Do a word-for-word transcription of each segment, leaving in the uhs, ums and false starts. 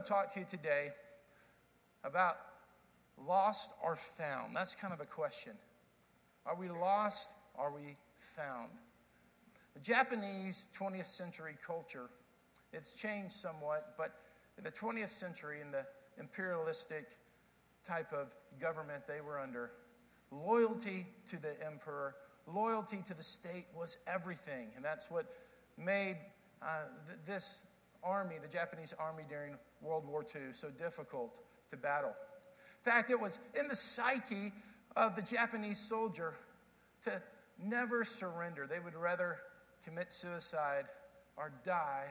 want to talk to you today about lost or found. That's kind of a question. Are we lost? Are we found? The Japanese twentieth century culture, it's changed somewhat, but in the twentieth century, in the imperialistic type of government they were under, loyalty to the emperor, loyalty to the state was everything. And that's what made uh, th- this army, the Japanese army during World War Two, so difficult to battle. In fact, it was in the psyche of the Japanese soldier to never surrender. They would rather commit suicide or die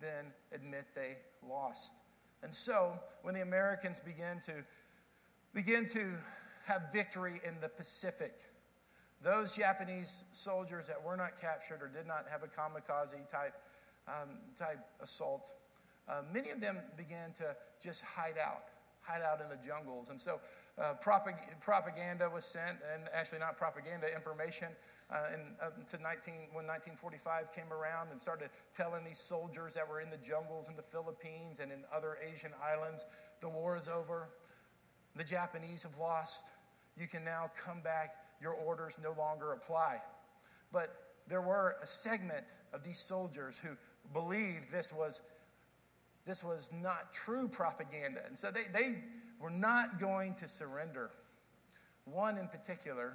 than admit they lost. And so, when the Americans began to begin to have victory in the Pacific, those Japanese soldiers that were not captured or did not have a kamikaze type um, type assault, uh, many of them began to just hide out, hide out in the jungles. And so uh, propag- propaganda was sent, and actually not propaganda, information, uh, and up to nineteen, when nineteen forty-five came around and started telling these soldiers that were in the jungles in the Philippines and in other Asian islands, the war is over. The Japanese have lost. You can now come back. Your orders no longer apply. But there were a segment of these soldiers who believed this was this was not true propaganda. And so they, they were not going to surrender. One in particular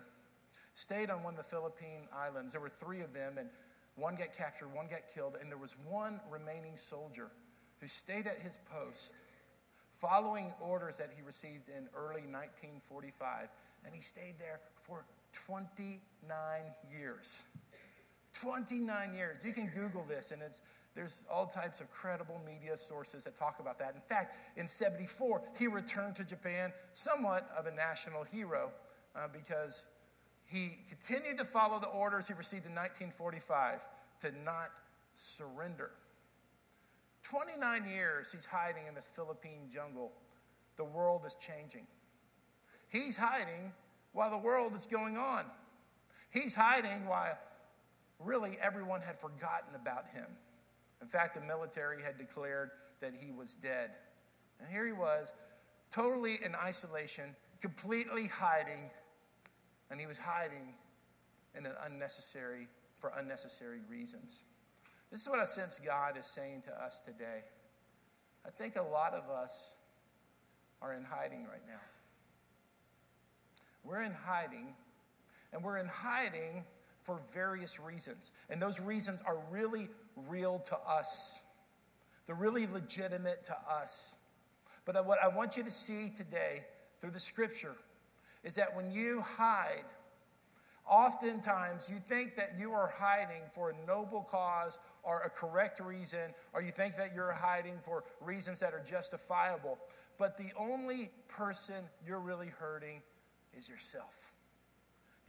stayed on one of the Philippine islands. There were three of them, and one got captured, one got killed, and there was one remaining soldier who stayed at his post following orders that he received in early nineteen forty-five, and he stayed there for twenty-nine years. twenty-nine years. You can Google this, and it's there's all types of credible media sources that talk about that. In fact, in seventy-four, he returned to Japan, somewhat of a national hero, uh, because he continued to follow the orders he received in nineteen forty-five to not surrender. twenty-nine years he's hiding in this Philippine jungle. The world is changing. He's hiding while the world is going on. He's hiding while really everyone had forgotten about him. In fact, the military had declared that he was dead. And here he was, totally in isolation, completely hiding, and he was hiding in an unnecessary, for unnecessary reasons. This is what I sense God is saying to us today. I think a lot of us are in hiding right now. We're in hiding, and we're in hiding for various reasons. And those reasons are really real to us. They're really legitimate to us. But what I want you to see today through the scripture is that when you hide, oftentimes, you think that you are hiding for a noble cause or a correct reason, or you think that you're hiding for reasons that are justifiable. But the only person you're really hurting is yourself.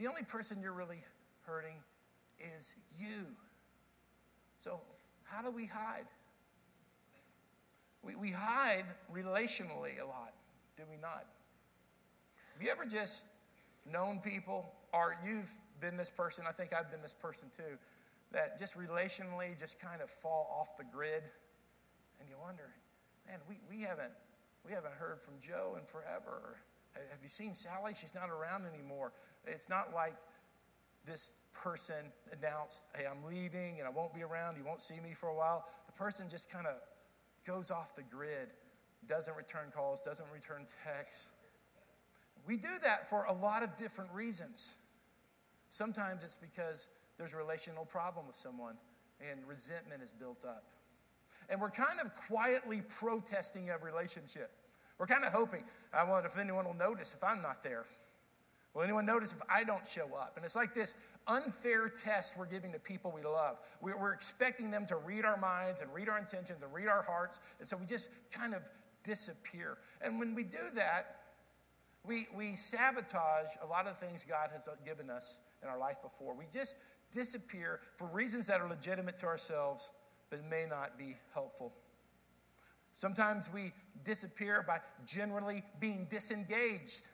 The only person you're really hurting is you. So how do we hide? We, we hide relationally a lot, do we not? Have you ever just known people, or you've been this person, I think I've been this person too, that just relationally just kind of fall off the grid, and you wonder, man, we, we haven't we haven't heard from Joe in forever. Have you seen Sally? She's not around anymore. It's not like this person announced, hey, I'm leaving and I won't be around, you won't see me for a while. The person just kind of goes off the grid, doesn't return calls, doesn't return texts. We do that for a lot of different reasons. Sometimes it's because there's a relational problem with someone and resentment is built up. And we're kind of quietly protesting a relationship. We're kind of hoping, I wonder if anyone will notice if I'm not there. Will anyone notice if I don't show up? And it's like this unfair test we're giving to people we love. We're expecting them to read our minds and read our intentions and read our hearts. And so we just kind of disappear. And when we do that, We we sabotage a lot of things God has given us in our life before. We just disappear for reasons that are legitimate to ourselves, but may not be helpful. Sometimes we disappear by generally being disengaged.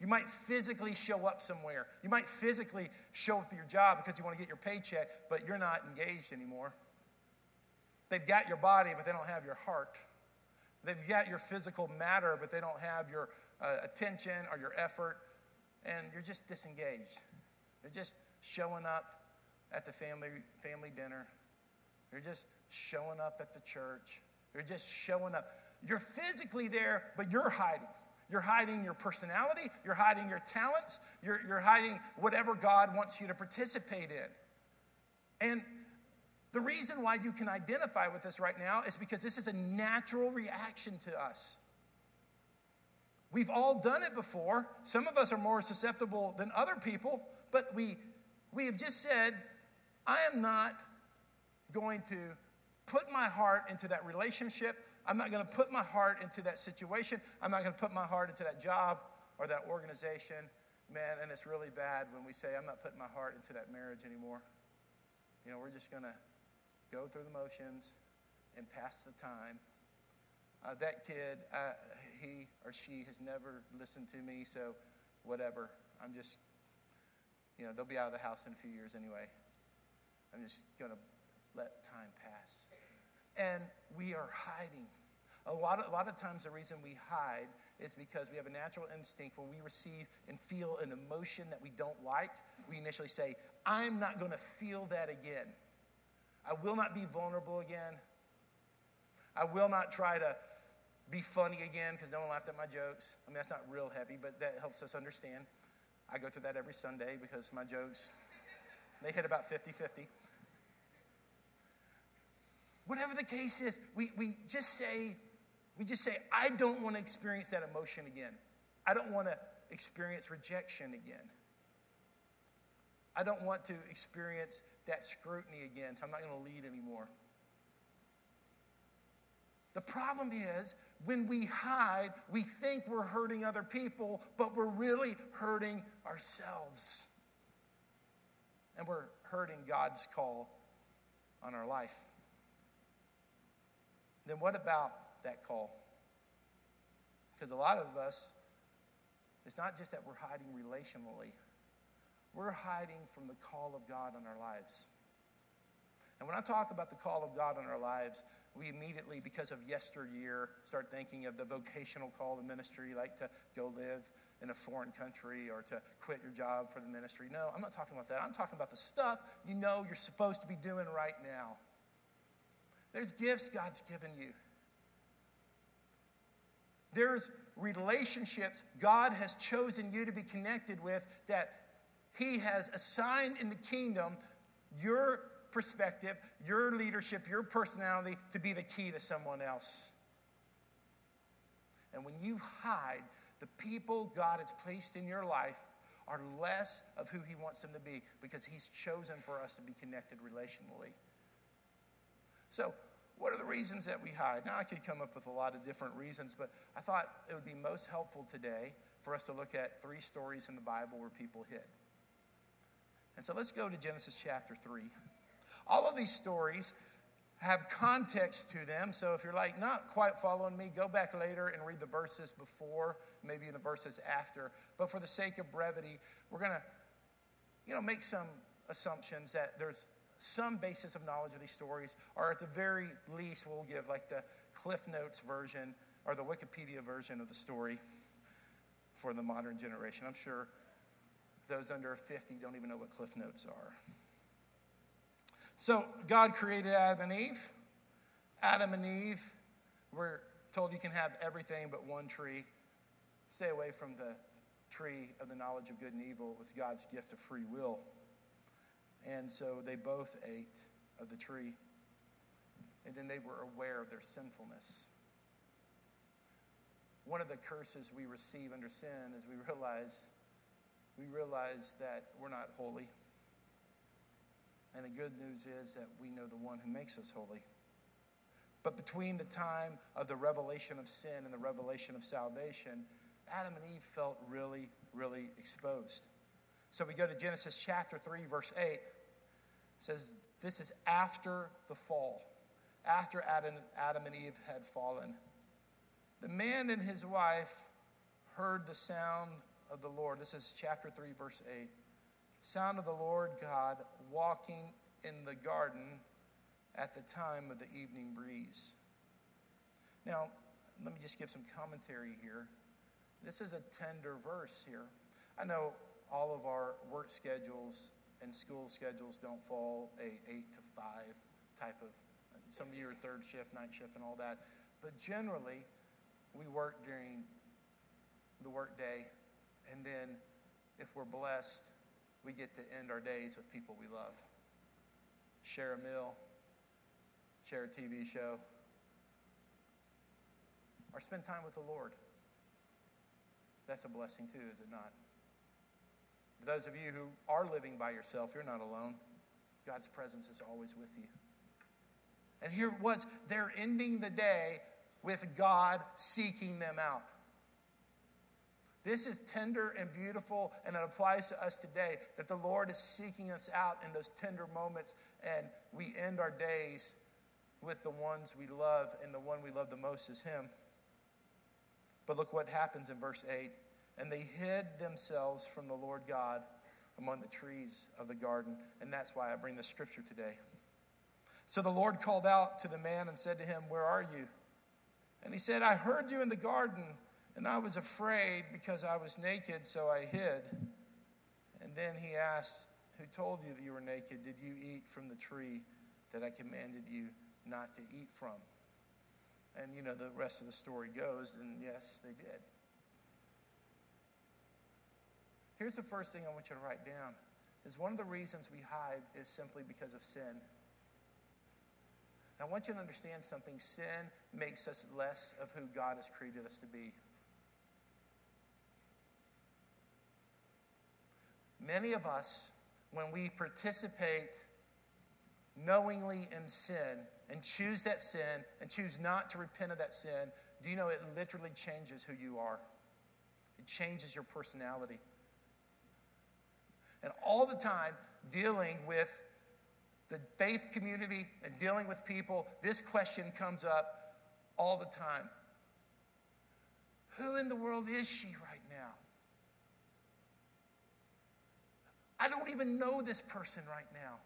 You might physically show up somewhere. You might physically show up at your job because you want to get your paycheck, but you're not engaged anymore. They've got your body, but they don't have your heart. They've got your physical matter, but they don't have your uh, attention or your effort, and you're just disengaged. You're just showing up at the family family dinner. You're just showing up at the church. You're just showing up. You're physically there, but you're hiding. You're hiding your personality. You're hiding your talents. You're, you're hiding whatever God wants you to participate in. And the reason why you can identify with this right now is because this is a natural reaction to us. We've all done it before. Some of us are more susceptible than other people, but we we have just said, I am not going to put my heart into that relationship. I'm not going to put my heart into that situation. I'm not going to put my heart into that job or that organization. Man, and it's really bad when we say, I'm not putting my heart into that marriage anymore. You know, we're just going to go through the motions and pass the time. Uh, that kid, uh, he or she has never listened to me, so whatever. I'm just, you know, they'll be out of the house in a few years anyway. I'm just going to let time pass. And we are hiding. A lot of, a lot of times the reason we hide is because we have a natural instinct. When we receive and feel an emotion that we don't like, we initially say, I'm not going to feel that again. I will not be vulnerable again. I will not try to be funny again because no one laughed at my jokes. I mean, that's not real heavy, but that helps us understand. I go through that every Sunday because my jokes, they hit about fifty-fifty. Whatever the case is, we, we just say, we just say, I don't want to experience that emotion again. I don't want to experience rejection again. I don't want to experience that scrutiny again, so I'm not going to lead anymore. The problem is, when we hide, we think we're hurting other people, but we're really hurting ourselves. And we're hurting God's call on our life. Then what about that call? Because a lot of us, it's not just that we're hiding relationally. We're hiding from the call of God on our lives. And when I talk about the call of God on our lives, we immediately, because of yesteryear, start thinking of the vocational call to ministry, like to go live in a foreign country or to quit your job for the ministry. No, I'm not talking about that. I'm talking about the stuff you know you're supposed to be doing right now. There's gifts God's given you. There's relationships God has chosen you to be connected with that He has assigned in the kingdom your perspective, your leadership, your personality to be the key to someone else. And when you hide, the people God has placed in your life are less of who He wants them to be because He's chosen for us to be connected relationally. So, what are the reasons that we hide? Now, I could come up with a lot of different reasons, but I thought it would be most helpful today for us to look at three stories in the Bible where people hid. And so let's go to Genesis chapter three. All of these stories have context to them. So if you're like, not quite following me, go back later and read the verses before, maybe the verses after. But for the sake of brevity, we're going to, you know, make some assumptions that there's some basis of knowledge of these stories, or at the very least, we'll give like the Cliff Notes version or the Wikipedia version of the story for the modern generation. I'm sure those under fifty don't even know what Cliff Notes are. So God created Adam and Eve. Adam and Eve were told you can have everything but one tree. Stay away from the tree of the knowledge of good and evil. It was God's gift of free will. And so they both ate of the tree. And then they were aware of their sinfulness. One of the curses we receive under sin is we realize, we realize that we're not holy. And the good news is that we know the one who makes us holy. But between the time of the revelation of sin and the revelation of salvation, Adam and Eve felt really, really exposed. So we go to Genesis chapter three, verse eight. It says, this is after the fall, after Adam, Adam and Eve had fallen. The man and his wife heard the sound of the Lord. This is chapter three, verse eight. Sound of the Lord God walking in the garden at the time of the evening breeze. Now, let me just give some commentary here. This is a tender verse here. I know all of our work schedules and school schedules don't fall a eight to five type of, some of you are third shift, night shift, and all that. But generally, we work during the work day, and then if we're blessed, we get to end our days with people we love. Share a meal, share a T V show, or spend time with the Lord. That's a blessing too, is it not? For those of you who are living by yourself, you're not alone. God's presence is always with you. And here it was, they're ending the day with God seeking them out. This is tender and beautiful, and it applies to us today, that the Lord is seeking us out in those tender moments, and we end our days with the ones we love, and the one we love the most is Him. But look what happens in verse eight. And they hid themselves from the Lord God among the trees of the garden. And that's why I bring the scripture today. So the Lord called out to the man and said to him, "Where are you?" And he said, "I heard you in the garden, and I was afraid because I was naked, so I hid." And then he asked, "Who told you that you were naked? Did you eat from the tree that I commanded you not to eat from?" And you know, the rest of the story goes, and yes, they did. Here's the first thing I want you to write down, is one of the reasons we hide is simply because of sin. And I want you to understand something. Sin makes us less of who God has created us to be. Many of us, when we participate knowingly in sin and choose that sin and choose not to repent of that sin, do you know it literally changes who you are? It changes your personality. And all the time, dealing with the faith community and dealing with people, this question comes up all the time. Who in the world is she right now? I don't even know this person right now.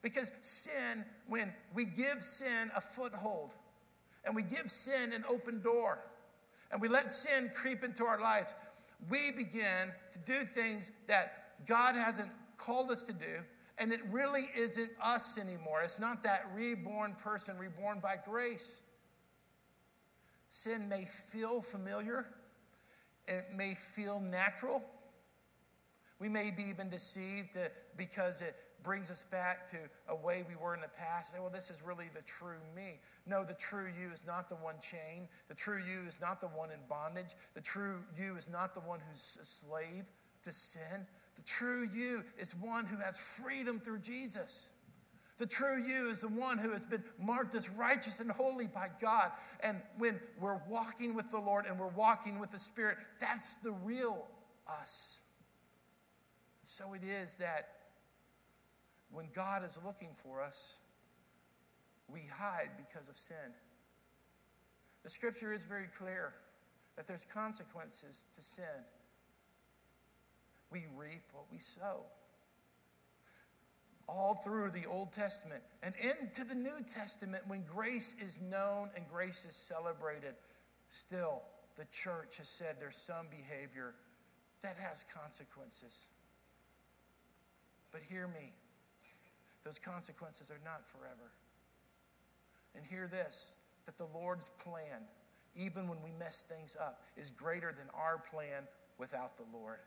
Because sin, when we give sin a foothold, and we give sin an open door, and we let sin creep into our lives, we begin to do things that God hasn't called us to do, and it really isn't us anymore. It's not that reborn person, reborn by grace. Sin may feel familiar. It may feel natural. We may be even deceived because it brings us back to a way we were in the past. Say, well, this is really the true me. No, the true you is not the one chained. The true you is not the one in bondage. The true you is not the one who's a slave to sin. The true you is one who has freedom through Jesus. The true you is the one who has been marked as righteous and holy by God. And when we're walking with the Lord and we're walking with the Spirit, that's the real us. So it is that when God is looking for us, we hide because of sin. The scripture is very clear that there's consequences to sin. We reap what we sow. All through the Old Testament and into the New Testament, when grace is known and grace is celebrated, still the church has said there's some behavior that has consequences. But hear me. Those consequences are not forever. And hear this, that the Lord's plan, even when we mess things up, is greater than our plan without the Lord.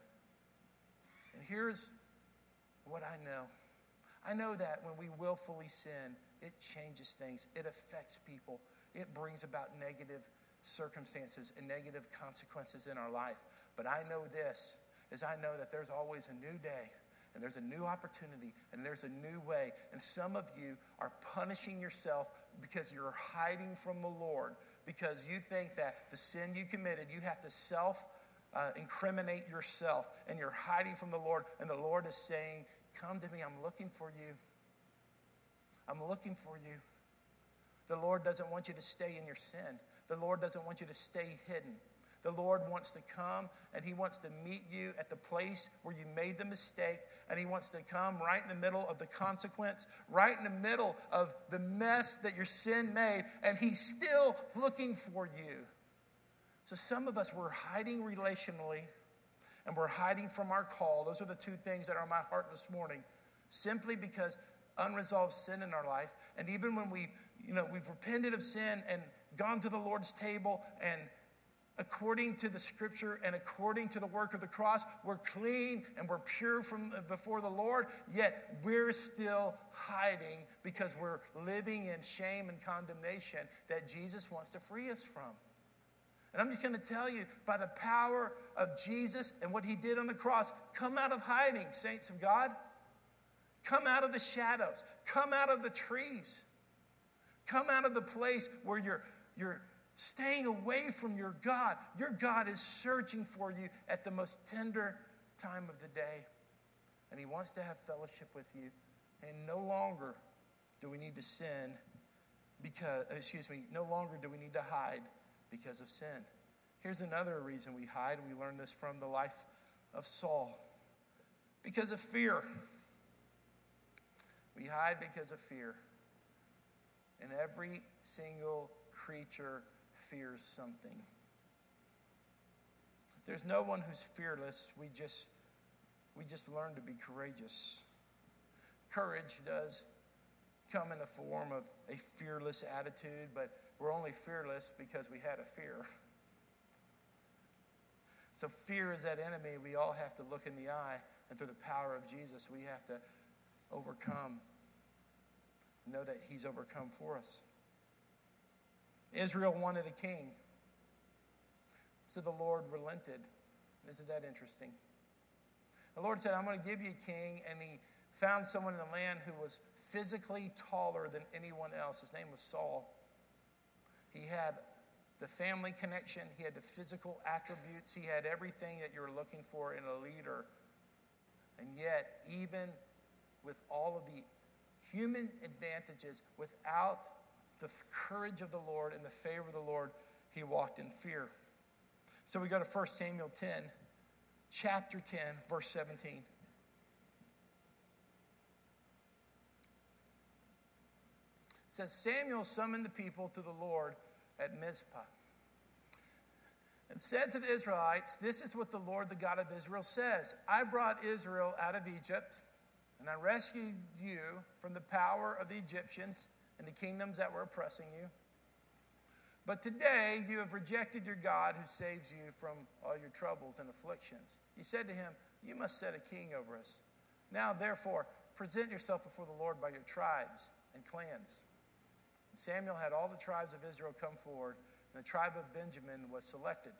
And here's what I know. I know that when we willfully sin, it changes things. It affects people. It brings about negative circumstances and negative consequences in our life. But I know this, is I know that there's always a new day. And there's a new opportunity, and there's a new way. And some of you are punishing yourself because you're hiding from the Lord, because you think that the sin you committed, you have to self-incriminate uh, yourself, and you're hiding from the Lord. And the Lord is saying, come to me, I'm looking for you. I'm looking for you. The Lord doesn't want you to stay in your sin. The Lord doesn't want you to stay hidden. The Lord wants to come, and he wants to meet you at the place where you made the mistake, and he wants to come right in the middle of the consequence, right in the middle of the mess that your sin made, and he's still looking for you. So some of us, we're hiding relationally, and we're hiding from our call. Those are the two things that are on my heart this morning, simply because unresolved sin in our life, and even when we, you know, we've repented of sin and gone to the Lord's table, and according to the scripture and according to the work of the cross, we're clean and we're pure from before the Lord, yet we're still hiding because we're living in shame and condemnation that Jesus wants to free us from. And I'm just going to tell you, by the power of Jesus and what he did on the cross, come out of hiding, saints of God. Come out of the shadows. Come out of the trees. Come out of the place where you're, you're staying away from your God. Your God is searching for you at the most tender time of the day. And he wants to have fellowship with you. And no longer do we need to sin because, excuse me, no longer do we need to hide because of sin. Here's another reason we hide. We learn this from the life of Saul. Because of fear. We hide because of fear. And every single creature fears something. There's no one who's fearless. We just, we just learn to be courageous. Courage does come in the form of a fearless attitude, but we're only fearless because we had a fear. So fear is that enemy we all have to look in the eye, and through the power of Jesus, we have to overcome. Know that he's overcome for us. Israel wanted a king. So the Lord relented. Isn't that interesting? The Lord said, I'm going to give you a king. And he found someone in the land who was physically taller than anyone else. His name was Saul. He had the family connection. He had the physical attributes. He had everything that you're looking for in a leader. And yet, even with all of the human advantages, without the courage of the Lord and the favor of the Lord, he walked in fear. So we go to First Samuel ten, chapter ten, verse seventeen. It says, Samuel summoned the people to the Lord at Mizpah and said to the Israelites, this is what the Lord, the God of Israel, says. I brought Israel out of Egypt, and I rescued you from the power of the Egyptians and the kingdoms that were oppressing you. But today you have rejected your God who saves you from all your troubles and afflictions. You said to him, you must set a king over us. Now, therefore, present yourself before the Lord by your tribes and clans. And Samuel had all the tribes of Israel come forward, and the tribe of Benjamin was selected.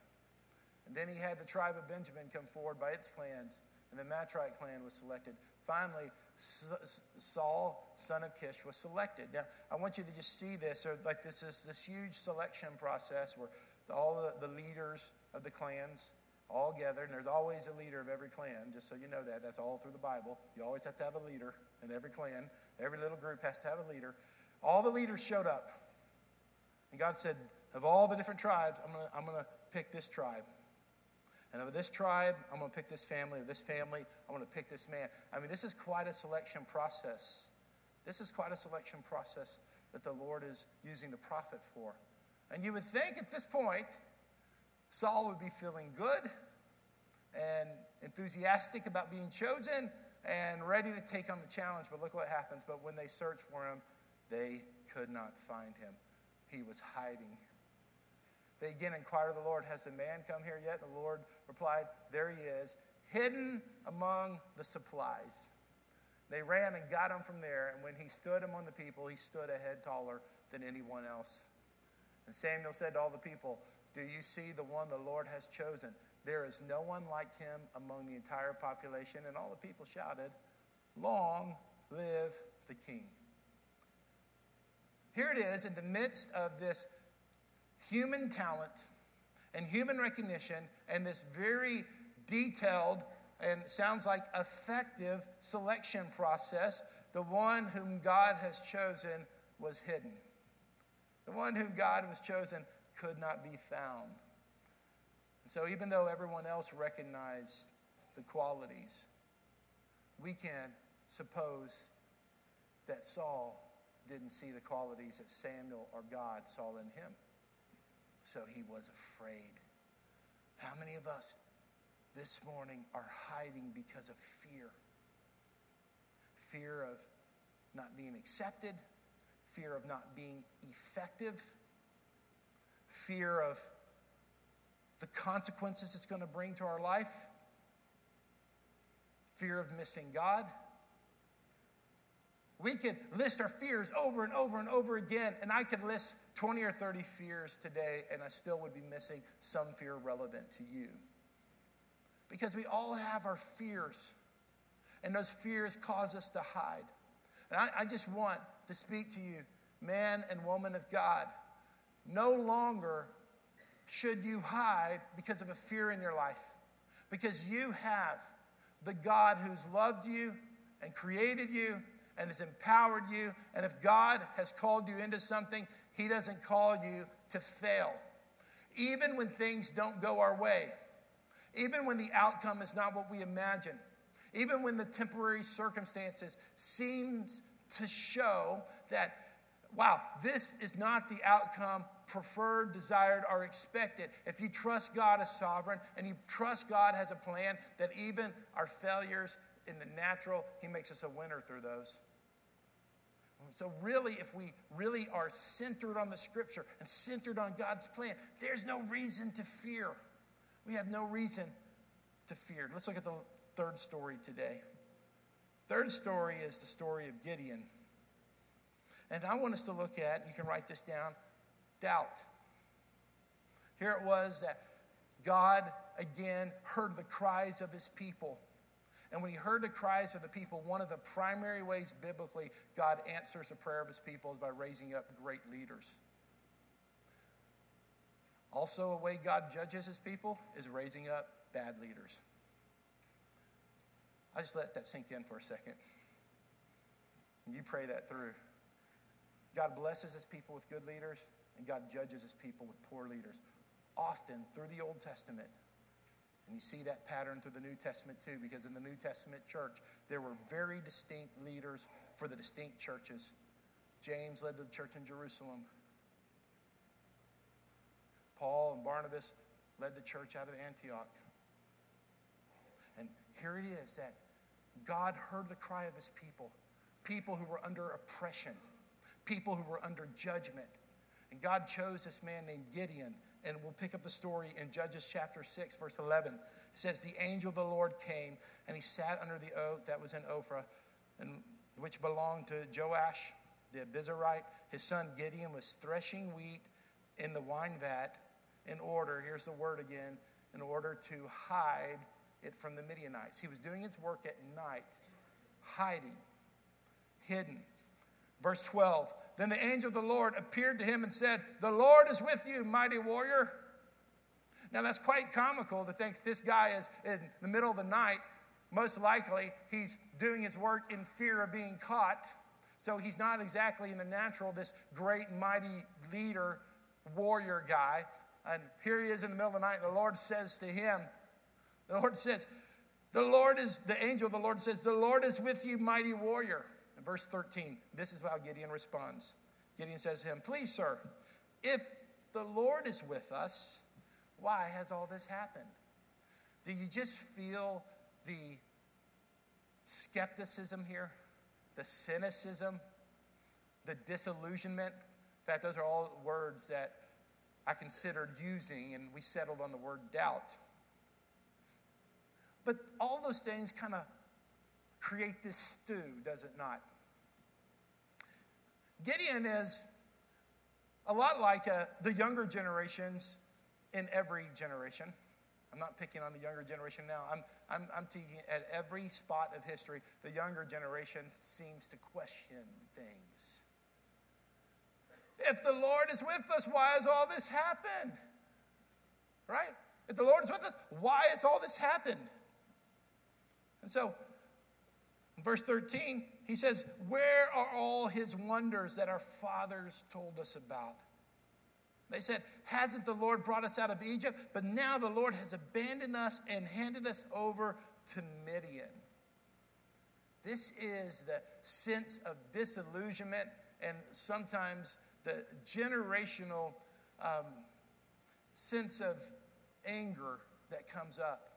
And then he had the tribe of Benjamin come forward by its clans, and the Matrite clan was selected. Finally, Saul, son of Kish, was selected. Now, I want you to just see this. Or like this is this huge selection process where all the, the leaders of the clans all gathered. And there's always a leader of every clan, just so you know that. That's all through the Bible. You always have to have a leader in every clan. Every little group has to have a leader. All the leaders showed up. And God said, of all the different tribes, I'm going to I'm going to pick this tribe. And of this tribe, I'm going to pick this family. Of this family, I'm going to pick this man. I mean, this is quite a selection process. This is quite a selection process that the Lord is using the prophet for. And you would think at this point, Saul would be feeling good and enthusiastic about being chosen and ready to take on the challenge. But look what happens. But when they searched for him, they could not find him. He was hiding. They again inquired of the Lord, has the man come here yet? The Lord replied, there he is, hidden among the supplies. They ran and got him from there, and when he stood among the people, he stood a head taller than anyone else. And Samuel said to all the people, do you see the one the Lord has chosen? There is no one like him among the entire population. And all the people shouted, long live the king. Here it is in the midst of this human talent and human recognition and this very detailed and sounds like effective selection process, the one whom God has chosen was hidden. The one whom God was chosen could not be found. So even though everyone else recognized the qualities, we can suppose that Saul didn't see the qualities that Samuel or God saw in him. So he was afraid. How many of us this morning are hiding because of fear? Fear of not being accepted, fear of not being effective, fear of the consequences it's going to bring to our life, fear of missing God. We could list our fears over and over and over again, and I could list twenty or thirty fears today, and I still would be missing some fear relevant to you. Because we all have our fears, and those fears cause us to hide. And I, I just want to speak to you, man and woman of God, no longer should you hide because of a fear in your life. Because you have the God who's loved you and created you and has empowered you. And if God has called you into something, he doesn't call you to fail. Even when things don't go our way. Even when the outcome is not what we imagine. Even when the temporary circumstances seems to show that, wow, this is not the outcome preferred, desired, or expected. If you trust God as sovereign and you trust God has a plan, that even our failures in the natural, he makes us a winner through those. So really, if we really are centered on the scripture and centered on God's plan, there's no reason to fear. We have no reason to fear. Let's look at the third story today. Third story is the story of Gideon. And I want us to look at, you can write this down, doubt. Here it was that God, again, heard the cries of his people. And when he heard the cries of the people, one of the primary ways biblically God answers the prayer of his people is by raising up great leaders. Also, a way God judges his people is raising up bad leaders. I just let that sink in for a second. You pray that through. God blesses his people with good leaders, and God judges his people with poor leaders. Often through the Old Testament. And you see that pattern through the New Testament too, because in the New Testament church, there were very distinct leaders for the distinct churches. James led the church in Jerusalem. Paul and Barnabas led the church out of Antioch. And here it is that God heard the cry of his people. People who were under oppression. People who were under judgment. And God chose this man named Gideon. And we'll pick up the story in Judges chapter six, verse eleven. It says, the angel of the Lord came, and he sat under the oak that was in Ophrah, and which belonged to Joash, the Abizarite. His son Gideon was threshing wheat in the wine vat in order, here's the word again, in order to hide it from the Midianites. He was doing his work at night, hiding, hidden. Verse twelve, then the angel of the Lord appeared to him and said, the Lord is with you, mighty warrior. Now that's quite comical to think this guy is in the middle of the night. Most likely he's doing his work in fear of being caught. So he's not exactly in the natural, this great mighty leader, warrior guy. And here he is in the middle of the night. And the Lord says to him, the Lord says, the Lord is, the angel of the Lord says, the Lord is with you, mighty warrior. Verse thirteen, this is how Gideon responds. Gideon says to him, please, sir, if the Lord is with us, why has all this happened? Do you just feel the skepticism here, the cynicism, the disillusionment? In fact, those are all words that I considered using, and we settled on the word doubt. But all those things kind of create this stew, does it not? Gideon is a lot like uh, the younger generations in every generation. I'm not picking on the younger generation now. I'm I'm I'm taking at every spot of history, the younger generation seems to question things. If the Lord is with us, why has all this happened? Right? If the Lord is with us, why has all this happened? And so, in verse thirteen, he says, where are all his wonders that our fathers told us about? They said, hasn't the Lord brought us out of Egypt? But now the Lord has abandoned us and handed us over to Midian. This is the sense of disillusionment and sometimes the generational um, sense of anger that comes up.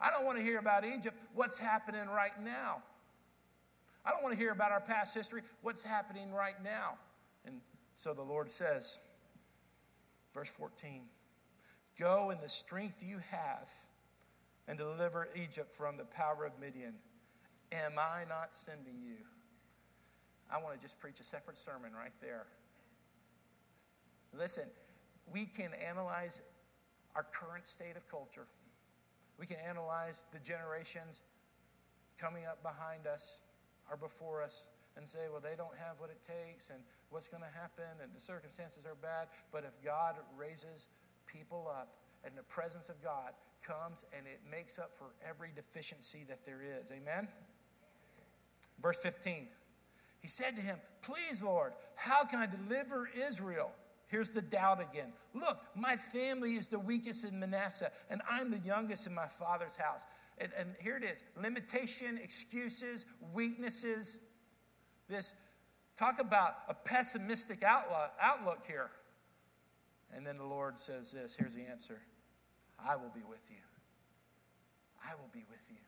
I don't want to hear about Egypt, what's happening right now. I don't want to hear about our past history, what's happening right now. And so the Lord says, verse fourteen, go in the strength you have and deliver Egypt from the power of Midian. Am I not sending you? I want to just preach a separate sermon right there. Listen, we can analyze our current state of culture. We can analyze the generations coming up behind us or before us and say, well, they don't have what it takes and what's going to happen and the circumstances are bad. But if God raises people up and the presence of God comes and it makes up for every deficiency that there is. Amen? Verse fifteen. He said to him, please, Lord, how can I deliver Israel? Here's the doubt again. Look, my family is the weakest in Manasseh, and I'm the youngest in my father's house. And, and here it is. Limitation, excuses, weaknesses. This, talk about a pessimistic outlook, outlook here. And then the Lord says this. Here's the answer. I will be with you. I will be with you.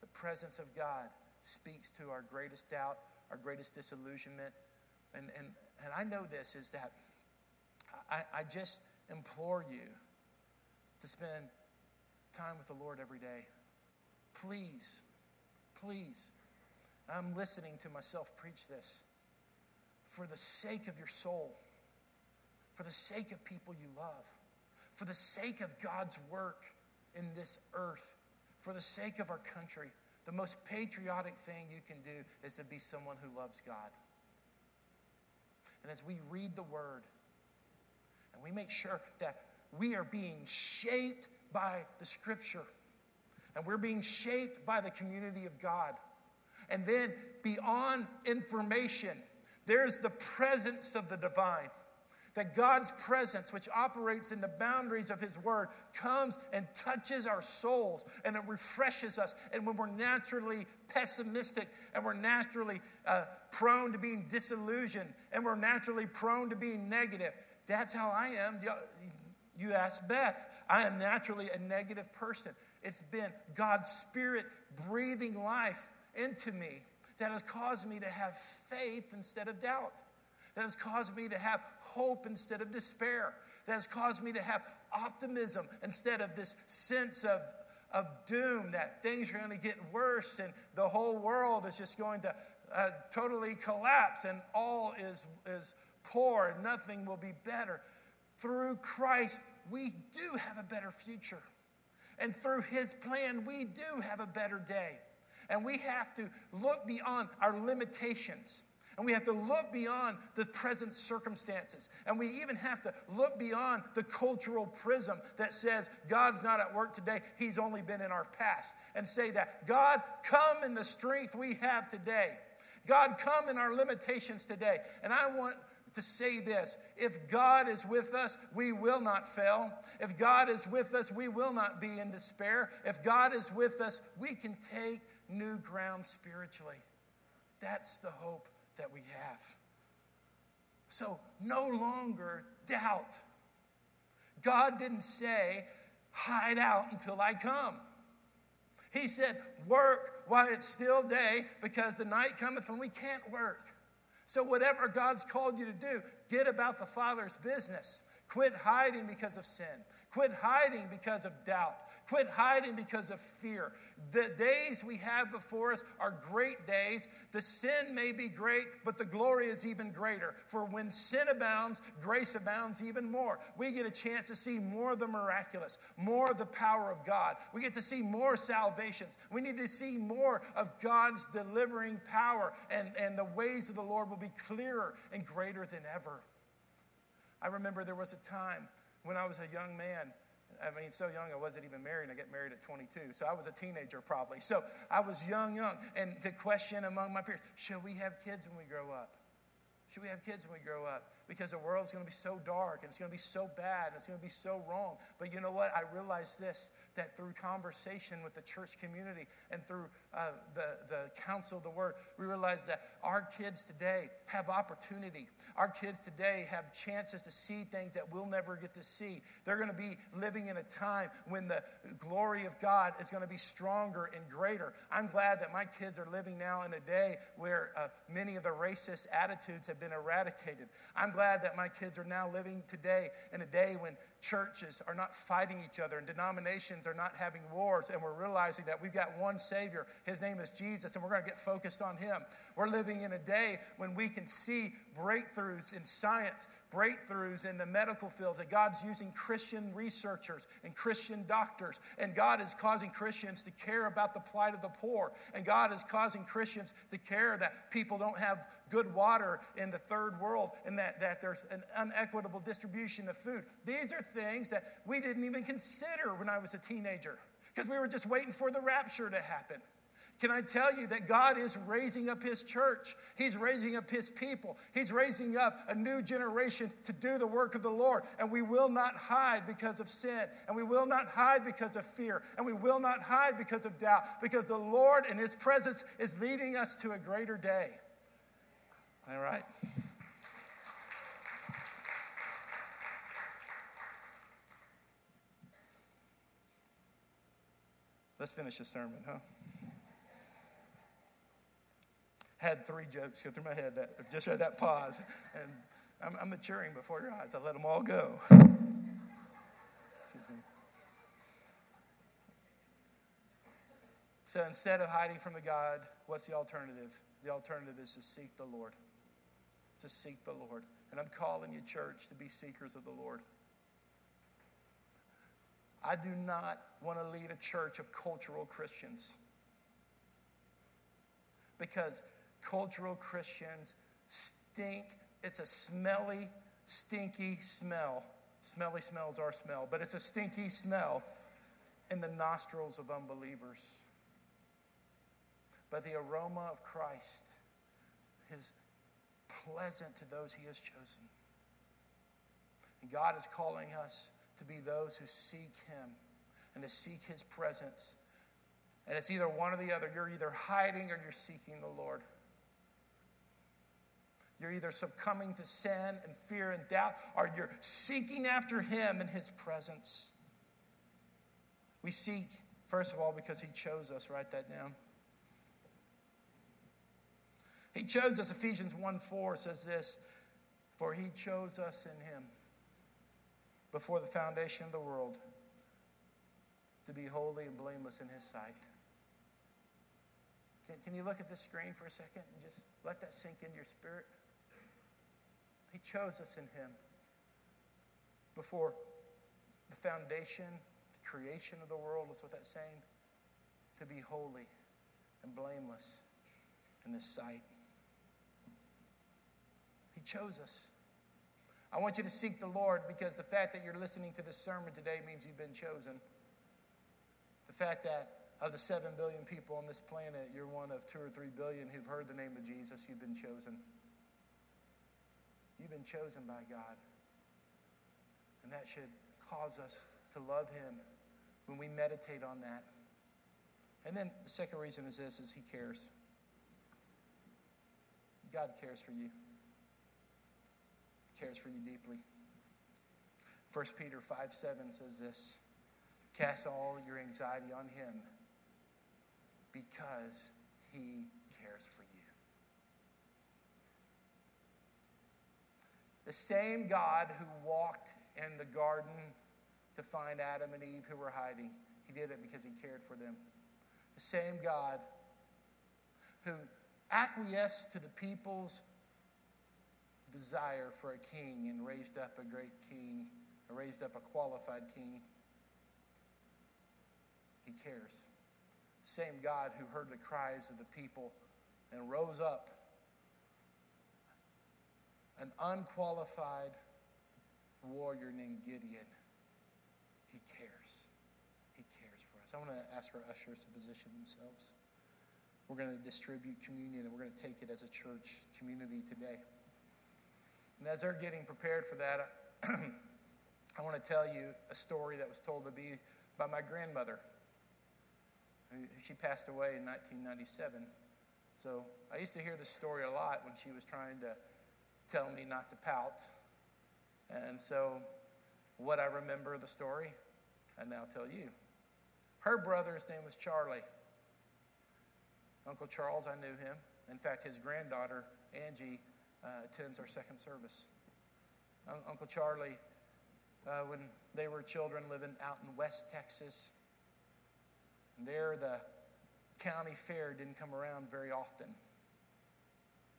The presence of God speaks to our greatest doubt, our greatest disillusionment. And and, and I know this is that I, I just implore you to spend time with the Lord every day. Please, please. I'm listening to myself preach this. For the sake of your soul, for the sake of people you love, for the sake of God's work in this earth, for the sake of our country, the most patriotic thing you can do is to be someone who loves God. And as we read the Word, and we make sure that we are being shaped by the Scripture, and we're being shaped by the community of God. And then beyond information, there's the presence of the divine. That God's presence, which operates in the boundaries of His Word, comes and touches our souls, and it refreshes us. And when we're naturally pessimistic, and we're naturally uh, prone to being disillusioned, and we're naturally prone to being negative, that's how I am. You ask Beth, I am naturally a negative person. It's been God's Spirit breathing life into me that has caused me to have faith instead of doubt. That has caused me to have hope instead of despair. That has caused me to have optimism instead of this sense of, of doom that things are going to get worse and the whole world is just going to uh, totally collapse and all is, is poor and nothing will be better. Through Christ, we do have a better future. And through His plan, we do have a better day. And we have to look beyond our limitations. And we have to look beyond the present circumstances. And we even have to look beyond the cultural prism that says God's not at work today. He's only been in our past. And say that, God, come in the strength we have today. God, come in our limitations today. And I want to say this. If God is with us, we will not fail. If God is with us, we will not be in despair. If God is with us, we can take new ground spiritually. That's the hope that we have. So no longer doubt. God didn't say, hide out until I come. He said, work while it's still day, because the night cometh when we can't work. So whatever God's called you to do, get about the Father's business. Quit hiding because of sin. Quit hiding because of doubt. Quit hiding because of fear. The days we have before us are great days. The sin may be great, but the glory is even greater. For when sin abounds, grace abounds even more. We get a chance to see more of the miraculous, more of the power of God. We get to see more salvations. We need to see more of God's delivering power, and, and the ways of the Lord will be clearer and greater than ever. I remember there was a time when I was a young man. I mean, so young I wasn't even married. I got married at twenty-two, so I was a teenager probably. So I was young, young. And the question among my peers, should we have kids when we grow up? Should we have kids when we grow up? Because the world's going to be so dark, and it's going to be so bad, and it's going to be so wrong. But you know what? I realize this, that through conversation with the church community and through uh, the, the counsel of the word, we realize that our kids today have opportunity. Our kids today have chances to see things that we'll never get to see. They're going to be living in a time when the glory of God is going to be stronger and greater. I'm glad that my kids are living now in a day where uh, many of the racist attitudes have been eradicated. I'm glad that my kids are now living today in a day when churches are not fighting each other and denominations are not having wars, and we're realizing that we've got one Savior. His name is Jesus, and we're going to get focused on him. We're living in a day when we can see breakthroughs in science, breakthroughs in the medical field, that God's using Christian researchers and Christian doctors, and God is causing Christians to care about the plight of the poor, and God is causing Christians to care that people don't have good water in the third world, and that, that there's an unequitable distribution of food. These are things that we didn't even consider when I was a teenager, because we were just waiting for the rapture to happen. Can I tell you that God is raising up his church? He's raising up his people. He's raising up a new generation to do the work of the Lord. And we will not hide because of sin. And we will not hide because of fear. And we will not hide because of doubt. Because the Lord and his presence is leading us to a greater day. All right. Let's finish the sermon, huh? Had three jokes go through my head that just at that pause, and I'm, I'm maturing before your eyes. I let them all go. Excuse me. So instead of hiding from the God, what's the alternative? The alternative is to seek the Lord. To seek the Lord, and I'm calling you, church, to be seekers of the Lord. I do not want to lead a church of cultural Christians, because cultural Christians stink. It's a smelly, stinky smell. Smelly smells are smell, but it's a stinky smell in the nostrils of unbelievers. But the aroma of Christ is pleasant to those he has chosen. And God is calling us to be those who seek him and to seek his presence. And it's either one or the other. You're either hiding or you're seeking the Lord. You're either succumbing to sin and fear and doubt, or you're seeking after him in his presence. We seek, first of all, because he chose us. Write that down. He chose us. Ephesians one four says this, "For he chose us in him before the foundation of the world, to be holy and blameless in his sight." Can, can you look at this screen for a second and just let that sink into your spirit? He chose us in him before the foundation, the creation of the world, that's what that's saying, to be holy and blameless in his sight. He chose us. I want you to seek the Lord, because the fact that you're listening to this sermon today means you've been chosen. The fact that of the seven billion people on this planet, you're one of two or three billion who've heard the name of Jesus. You've been chosen. You've been chosen by God. And that should cause us to love him when we meditate on that. And then the second reason is this, is he cares. God cares for you. He cares for you deeply. First Peter five seven says this, "Cast all your anxiety on him because he cares for you." The same God who walked in the garden to find Adam and Eve who were hiding, he did it because he cared for them. The same God who acquiesced to the people's desire for a king and raised up a great king, or raised up a qualified king. He cares. Same God who heard the cries of the people and rose up an unqualified warrior named Gideon. He cares. He cares for us. I want to ask our ushers to position themselves. We're going to distribute communion, and we're going to take it as a church community today. And as they're getting prepared for that, I want to tell you a story that was told to me by my grandmother. She passed away in nineteen ninety-seven. So I used to hear this story a lot when she was trying to tell me not to pout. And so what I remember of the story, I now tell you. Her brother's name was Charlie. Uncle Charles, I knew him. In fact, his granddaughter, Angie, uh, attends our second service. Um, Uncle Charlie, uh, when they were children living out in West Texas, and there the county fair didn't come around very often.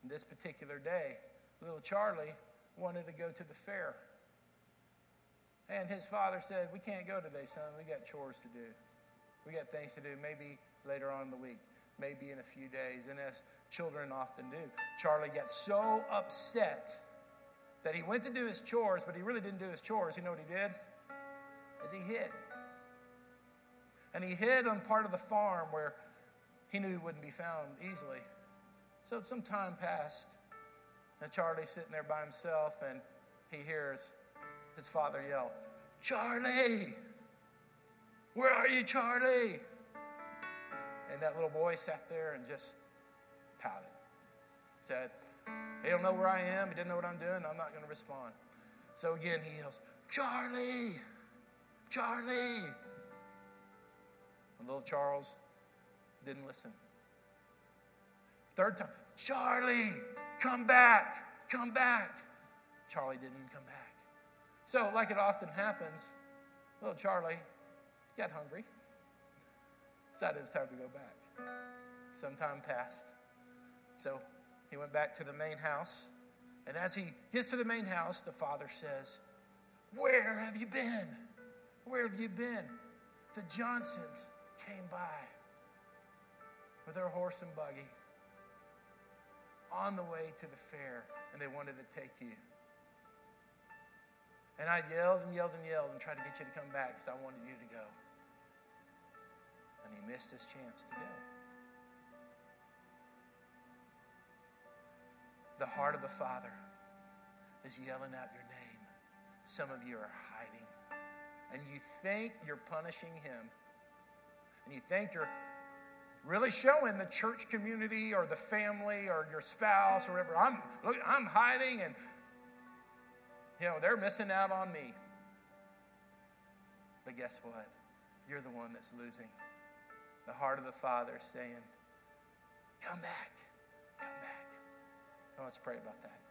And this particular day, little Charlie wanted to go to the fair. And his father said, "We can't go today, son. We got chores to do. We got things to do. Maybe later on in the week. Maybe in a few days." And as children often do, Charlie got so upset that he went to do his chores, but he really didn't do his chores. You know what he did? As he hid. And he hid on part of the farm where he knew he wouldn't be found easily. So some time passed, and Charlie's sitting there by himself, and he hears his father yell, "Charlie! Where are you, Charlie?" And that little boy sat there and just pouted. Said, "He don't know where I am. He didn't know what I'm doing. I'm not going to respond." So again, he yells, "Charlie! Charlie!" And little Charles didn't listen. Third time, "Charlie, come back, come back." Charlie didn't come back. So like it often happens, little Charlie got hungry. Decided it was time to go back. Some time passed. So he went back to the main house. And as he gets to the main house, the father says, "Where have you been? Where have you been? The Johnsons came by with their horse and buggy on the way to the fair, and they wanted to take you. And I yelled and yelled and yelled and tried to get you to come back because I wanted you to go." And he missed his chance to go. The heart of the Father is yelling out your name. Some of you are hiding. And you think you're punishing him. And you think you're really showing the church community or the family or your spouse or whatever. I'm, look, I'm hiding, and you know they're missing out on me. But guess what? You're the one that's losing. The heart of the Father saying, "Come back, come back." Now let's pray about that.